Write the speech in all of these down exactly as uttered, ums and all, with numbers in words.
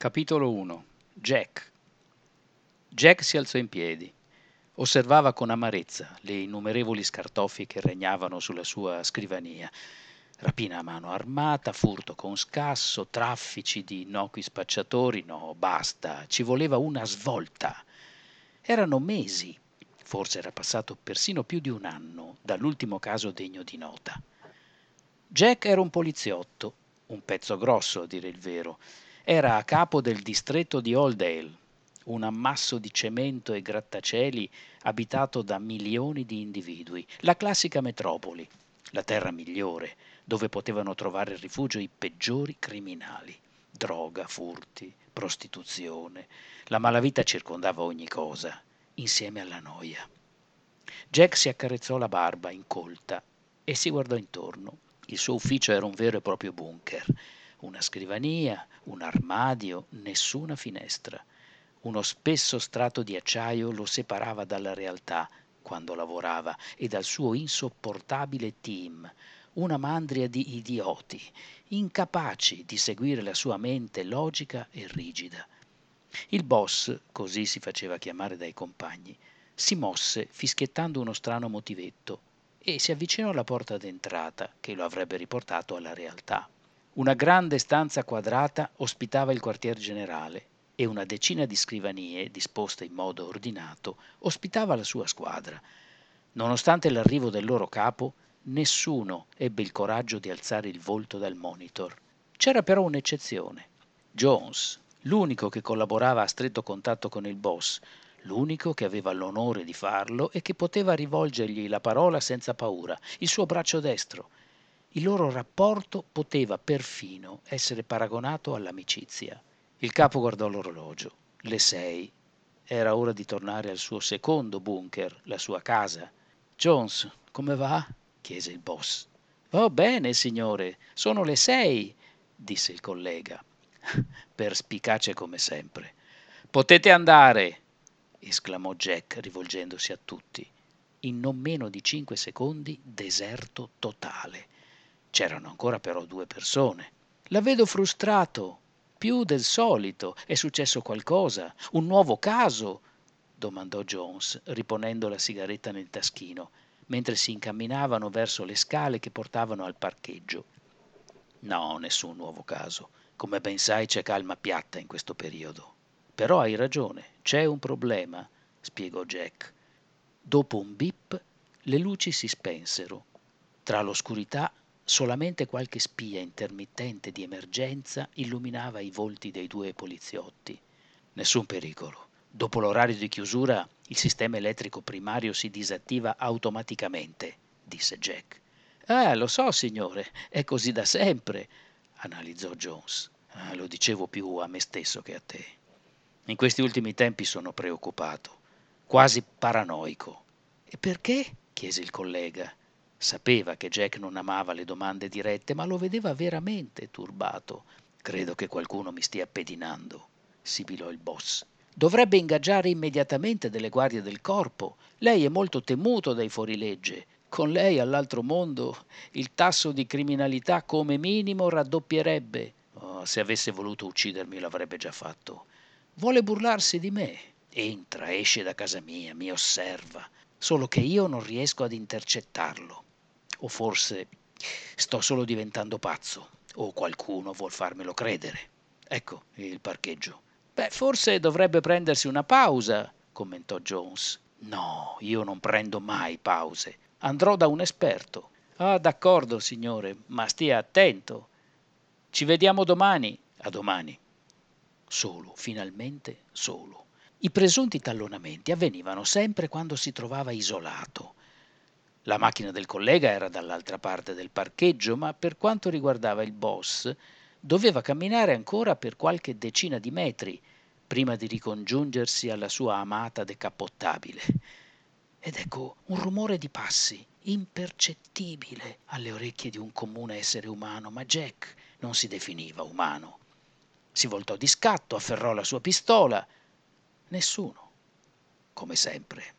Capitolo uno. Jack. Jack si alzò in piedi. Osservava con amarezza le innumerevoli scartoffie che regnavano sulla sua scrivania. Rapina a mano armata, furto con scasso, traffici di innocui spacciatori. No, basta, ci voleva una svolta. Erano mesi, forse era passato persino più di un anno, dall'ultimo caso degno di nota. Jack era un poliziotto, un pezzo grosso a dire il vero. Era a capo del distretto di Alldale, un ammasso di cemento e grattacieli abitato da milioni di individui, la classica metropoli, la terra migliore, dove potevano trovare rifugio i peggiori criminali. Droga, furti, prostituzione, la malavita circondava ogni cosa, insieme alla noia. Jack si accarezzò la barba incolta e si guardò intorno. Il suo ufficio era un vero e proprio bunker. Una scrivania, un armadio, nessuna finestra. Uno spesso strato di acciaio lo separava dalla realtà quando lavorava e dal suo insopportabile team, una mandria di idioti, incapaci di seguire la sua mente logica e rigida. Il boss, così si faceva chiamare dai compagni, si mosse fischiettando uno strano motivetto e si avvicinò alla porta d'entrata che lo avrebbe riportato alla realtà. Una grande stanza quadrata ospitava il quartier generale e una decina di scrivanie, disposte in modo ordinato, ospitava la sua squadra. Nonostante l'arrivo del loro capo, nessuno ebbe il coraggio di alzare il volto dal monitor. C'era però un'eccezione. Jones, l'unico che collaborava a stretto contatto con il boss, l'unico che aveva l'onore di farlo e che poteva rivolgergli la parola senza paura, il suo braccio destro. Il loro rapporto poteva perfino essere paragonato all'amicizia. Il capo guardò l'orologio. Le sei. Era ora di tornare al suo secondo bunker, la sua casa. «Jones, come va?» chiese il boss. «Va bene, signore. Sono le sei», disse il collega, perspicace come sempre. «Potete andare!» esclamò Jack, rivolgendosi a tutti. In non meno di cinque secondi, deserto totale. C'erano ancora però due persone. «La vedo frustrato, più del solito. È successo qualcosa? Un nuovo caso?» domandò Jones, riponendo la sigaretta nel taschino, mentre si incamminavano verso le scale che portavano al parcheggio. «No, nessun nuovo caso. Come ben sai, c'è calma piatta in questo periodo. Però hai ragione, c'è un problema», spiegò Jack. Dopo un bip, le luci si spensero. Tra l'oscurità, solamente qualche spia intermittente di emergenza illuminava i volti dei due poliziotti. Nessun pericolo. Dopo l'orario di chiusura, il sistema elettrico primario si disattiva automaticamente, disse Jack. «Eh, lo so, signore, è così da sempre», analizzò Jones. Ah, «Lo dicevo più a me stesso che a te. In questi ultimi tempi sono preoccupato, quasi paranoico». «E perché?» chiese il collega. Sapeva che Jack non amava le domande dirette, ma lo vedeva veramente turbato. «Credo che qualcuno mi stia pedinando», sibilò il boss. «Dovrebbe ingaggiare immediatamente delle guardie del corpo. Lei è molto temuto dai fuorilegge. Con lei all'altro mondo il tasso di criminalità come minimo raddoppierebbe». «Oh, se avesse voluto uccidermi l'avrebbe già fatto. Vuole burlarsi di me. Entra, esce da casa mia, mi osserva. Solo che io non riesco ad intercettarlo. O forse sto solo diventando pazzo, o qualcuno vuol farmelo credere. Ecco il parcheggio». «Beh, forse dovrebbe prendersi una pausa», commentò Jones. «No, io non prendo mai pause. Andrò da un esperto». «Ah, d'accordo, signore, ma stia attento. Ci vediamo domani». «A domani». Solo, finalmente solo. I presunti tallonamenti avvenivano sempre quando si trovava isolato. La macchina del collega era dall'altra parte del parcheggio, ma per quanto riguardava il boss, doveva camminare ancora per qualche decina di metri prima di ricongiungersi alla sua amata decappottabile. Ed ecco un rumore di passi, impercettibile alle orecchie di un comune essere umano, ma Jack non si definiva umano. Si voltò di scatto, afferrò la sua pistola. Nessuno, come sempre.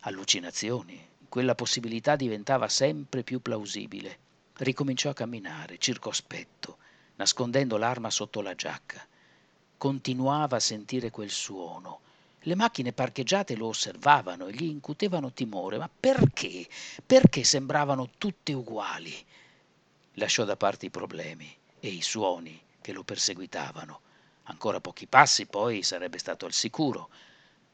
Allucinazioni. Quella possibilità diventava sempre più plausibile. Ricominciò a camminare, circospetto, nascondendo l'arma sotto la giacca. Continuava a sentire quel suono. Le macchine parcheggiate lo osservavano e gli incutevano timore. Ma perché? Perché sembravano tutte uguali? Lasciò da parte i problemi e i suoni che lo perseguitavano. Ancora pochi passi, poi sarebbe stato al sicuro.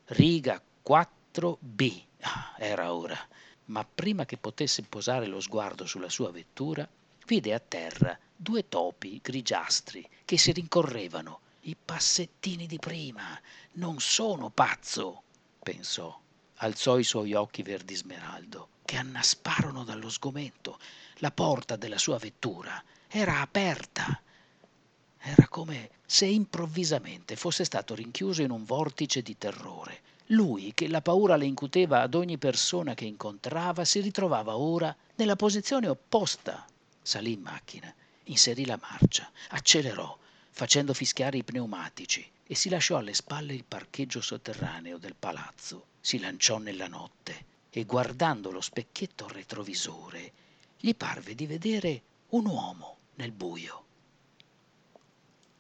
Riga quattro B. Ah, era ora. Ma prima che potesse posare lo sguardo sulla sua vettura, vide a terra due topi grigiastri che si rincorrevano. I passettini di prima. Non sono pazzo, pensò. Alzò i suoi occhi verdi smeraldo, che annasparono dallo sgomento. La porta della sua vettura era aperta. Era come se improvvisamente fosse stato rinchiuso in un vortice di terrore. Lui, che la paura le incuteva ad ogni persona che incontrava, si ritrovava ora nella posizione opposta. Salì in macchina, inserì la marcia, accelerò, facendo fischiare i pneumatici, e si lasciò alle spalle il parcheggio sotterraneo del palazzo. Si lanciò nella notte e, guardando lo specchietto retrovisore, gli parve di vedere un uomo nel buio.